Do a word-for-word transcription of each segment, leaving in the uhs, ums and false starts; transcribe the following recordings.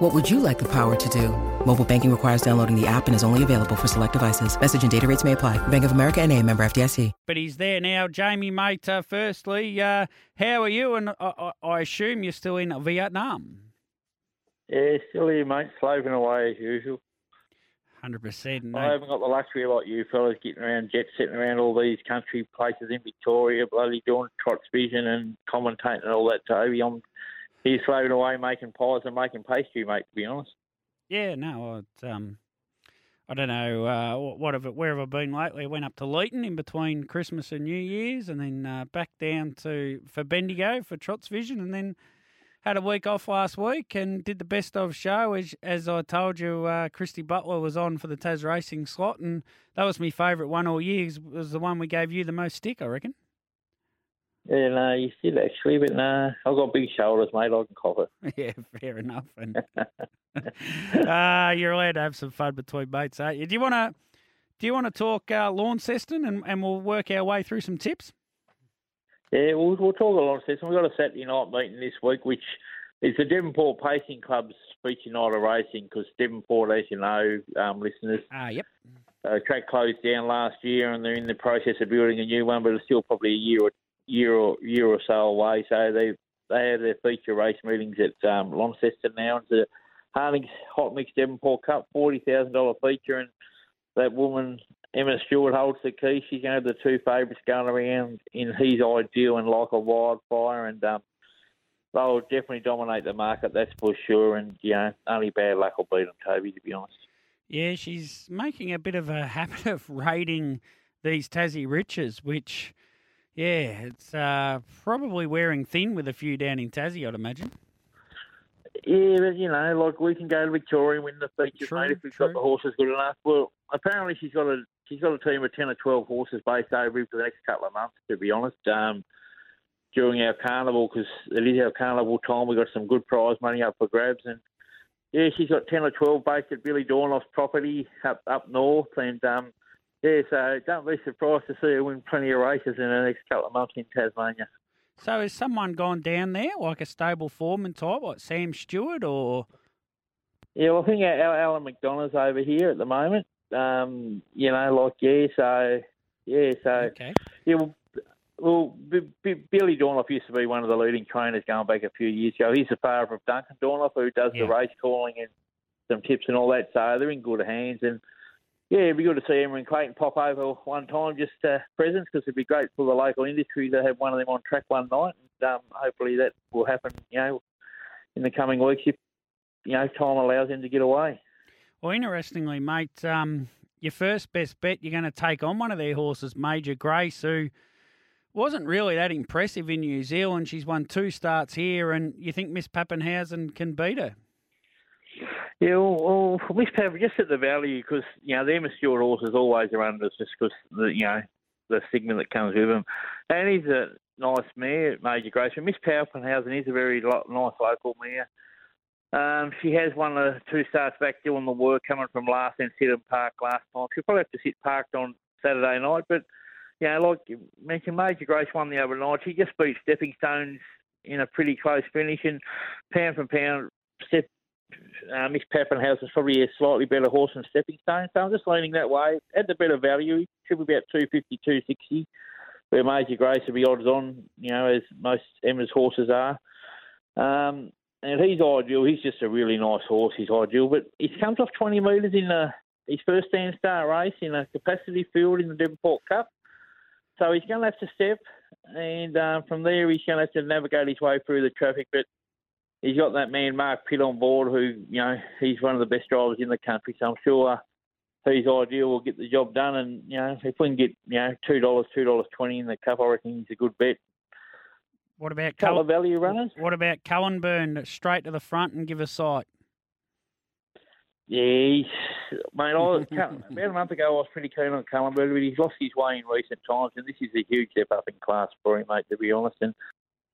What would you like the power to do? Mobile banking requires downloading the app and is only available for select devices. Message and data rates may apply. Bank of America N A, member F D I C. But he's there now. Jamie, mate, uh, firstly, uh, how are you? And I, I, I assume you're still in Vietnam. Yeah, still here, mate. Slaving away as usual. one hundred percent. Mate. I haven't got the luxury like you fellas getting around, jet setting around all these country places in Victoria, bloody doing Trot's Vision and commentating and all that, Toby. I'm He's slaving away making pies and making pastry, mate, to be honest. Yeah, no, I'd, um, I don't know uh, what have it, where have I been lately. I went up to Leeton in between Christmas and New Year's and then uh, back down to for Bendigo for Trot's Vision and then had a week off last week and did the best of show. As, as I told you, uh, Christy Butler was on for the Taz Racing slot and that was my favourite one all year. It was the one we gave you the most stick, I reckon. Yeah, no, you did actually, but no, I've got big shoulders, mate. I can cop it. Yeah, fair enough. And uh, you're allowed to have some fun between mates, aren't you? Do you want to do you want to talk uh, Launceston, and, and we'll work our way through some tips? Yeah, we'll, we'll talk a Launceston. We've got a Saturday night meeting this week, which is the Devonport Pacing Club's feature night of racing, because Devonport, as you know, um, listeners. Ah, uh, yep. Uh, track closed down last year, and they're in the process of building a new one, but it's still probably a year or two. year or year or so away, so they they have their feature race meetings at um, Launceston now. It's the Harling's Hot Mixed Devonport Cup, forty thousand dollars feature, and that woman, Emma Stewart, holds the key. She's going to have the two favourites going around in He's Ideal and Like a Wildfire, and um, they'll definitely dominate the market, that's for sure, and, you know, only bad luck will beat them, Toby, to be honest. Yeah, she's making a bit of a habit of raiding these Tassie riches, which... Yeah, it's uh, probably wearing thin with a few down in Tassie, I'd imagine. Yeah, but, you know, like, we can go to Victoria and win the feature, true, mate, if we've true. got the horses good enough. Well, apparently she's got a she's got a team of ten or twelve horses based over here for the next couple of months, to be honest, um, during our carnival, because it is our carnival time. We've got some good prize money up for grabs. And, yeah, she's got ten or twelve based at Billy Dornhoff's property up, up north, and... Um, Yeah, so don't be surprised to see her win plenty of races in the next couple of months in Tasmania. So has someone gone down there, like a stable foreman type, like Sam Stewart or...? Yeah, well, I think our, our Alan McDonough's over here at the moment. Um, you know, like, yeah, so... Yeah, so... Okay. Yeah, well, well B- B- Billy Dornhoff used to be one of the leading trainers going back a few years ago. He's the father of Duncan Dornhoff, who does yeah. the race calling and some tips and all that, so they're in good hands and... Yeah, it'd be good to see Emma and Clayton pop over one time, just uh, presents, because it'd be great for the local industry to have one of them on track one night. And um, hopefully that will happen, you know, in the coming weeks if, you know, time allows them to get away. Well, interestingly, mate, um, your first best bet, you're going to take on one of their horses, Major Grace, who wasn't really that impressive in New Zealand. She's won two starts here, and you think Miss Pappenhausen can beat her? Yeah, well, well, Miss Pav, just at the value, because, you know, the Emma Stewart horses always are under us just because, you know, the stigma that comes with them. And he's a nice mare, Major Grace. Miss Pappenhausen is a very lo- nice local mare. Um, she has won the two starts back doing the work coming from last and Sidham Park last time. She'll probably have to sit parked on Saturday night. But, you know, like you mentioned, Major Grace won the overnight. She just beat Stepping Stones in a pretty close finish. And pound for pound, step... Uh, Miss Pappenhausen is probably a slightly better horse than Stepping Stone, so I'm just leaning that way. At the better value, should be about two fifty, two sixty, where Major Grace will be odds on, you know, as most Emma's horses are. Um, and he's ideal. He's just a really nice horse. He's ideal, but he comes off twenty metres in a, his first ten-star race in a capacity field in the Devonport Cup. So he's going to have to step, and um, from there he's going to have to navigate his way through the traffic, but he's got that man, Mark Pitt, on board who, you know, he's one of the best drivers in the country. So I'm sure he's ideal will get the job done. And, you know, if we can get, you know, two dollars, two dollars twenty in the cup, I reckon he's a good bet. What about Colour Cull- value runners? What about Cullenburn straight to the front and give a sight? Yeah, mate, I about a month ago I was pretty keen on Cullenburn, but he's lost his way in recent times, and this is a huge step up in class for him, mate, to be honest. And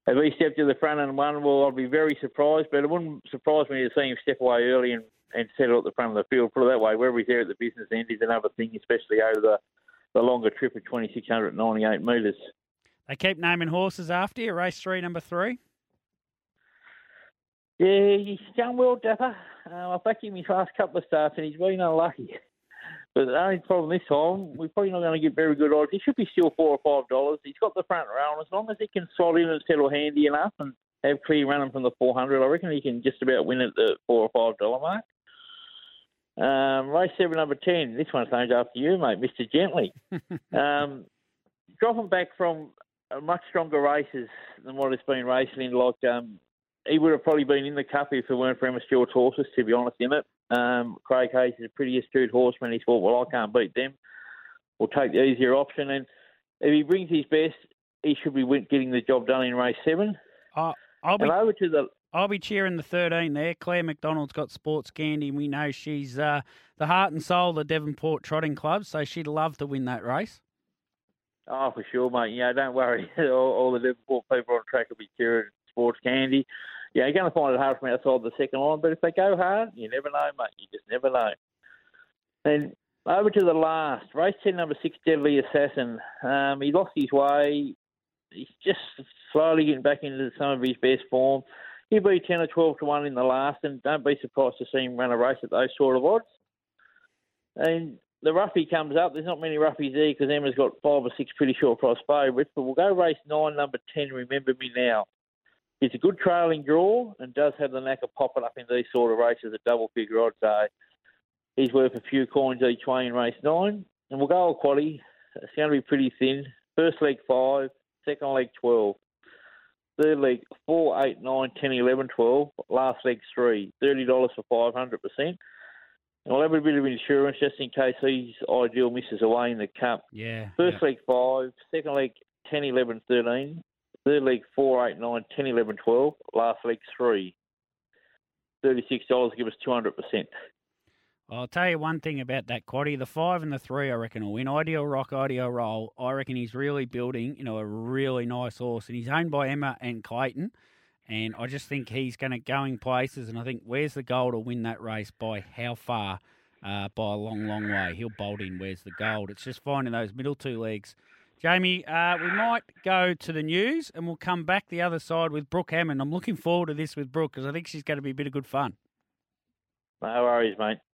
if he stepped to the front and won, well, I'd be very surprised, but it wouldn't surprise me to see him step away early and, and settle at the front of the field. Put it that way, wherever he's there at the business end is another thing, especially over the, the longer trip of two thousand six hundred ninety-eight metres. They keep naming horses after you, race three, number three. Yeah, he's done well, Dapper. Uh, I've backed him his last couple of starts and he's been unlucky. But the only problem this time, we're probably not going to get very good odds. He should be still four or five dollars. He's got the front row, and as long as he can slot in and settle handy enough and have clear running from the four hundred, I reckon he can just about win at the four or five dollar mark. Um, race seven, number ten. This one's named after you, mate, Mister Gently. um, dropping back from much stronger races than what it's been racing in, like. Um, He would have probably been in the cup if it weren't for Emma Stewart's horses, to be honest, in it. Um, Craig Hayes is a pretty astute horseman. He thought, well, I can't beat them. We'll take the easier option. And if he brings his best, he should be getting the job done in race seven. Uh, I'll, be, over to the... I'll be cheering the thirteen there. Claire McDonald's got Sports Candy, and we know she's uh, the heart and soul of the Devonport Trotting Club, so she'd love to win that race. Oh, for sure, mate. Yeah, don't worry. all, all the Devonport people on track will be cheering Sports Candy. Yeah, you're going to find it hard from outside the second line, but if they go hard, you never know, mate. You just never know. Then over to the last. Race ten, number six, Deadly Assassin. Um, he lost his way. He's just slowly getting back into some of his best form. He'll be ten or twelve to one in the last, and don't be surprised to see him run a race at those sort of odds. And the roughie comes up. There's not many roughies there because Emma's got five or six pretty sure price favourites, but we'll go race nine, number ten, Remember Me Now. It's a good trailing draw and does have the knack of popping up in these sort of races at double-figure odds. So he's worth a few coins each way in race nine. And we'll go a quaddy. It's going to be pretty thin. First leg five, second leg twelve. Third leg four, eight, nine, ten, eleven, twelve. Last leg three, thirty dollars for five hundred percent. And I'll have a bit of insurance just in case his ideal misses away in the cup. Yeah. First yeah. leg five, second leg ten, eleven, thirteen. Third leg, four, eight, nine, ten, eleven, twelve. Last leg, three. thirty-six dollars give us two hundred percent. I'll tell you one thing about that quaddie. The five and the three, I reckon, will win. Ideal Rock, Ideal Roll. I reckon he's really building, you know, a really nice horse. And he's owned by Emma and Clayton. And I just think he's going to going places. And I think where's the goal to win that race by how far? Uh, by a long, long way. He'll bolt in where's the gold. It's just finding those middle two legs. Jamie, uh, we might go to the news and we'll come back the other side with Brooke Hammond. I'm looking forward to this with Brooke because I think she's going to be a bit of good fun. No worries, mate.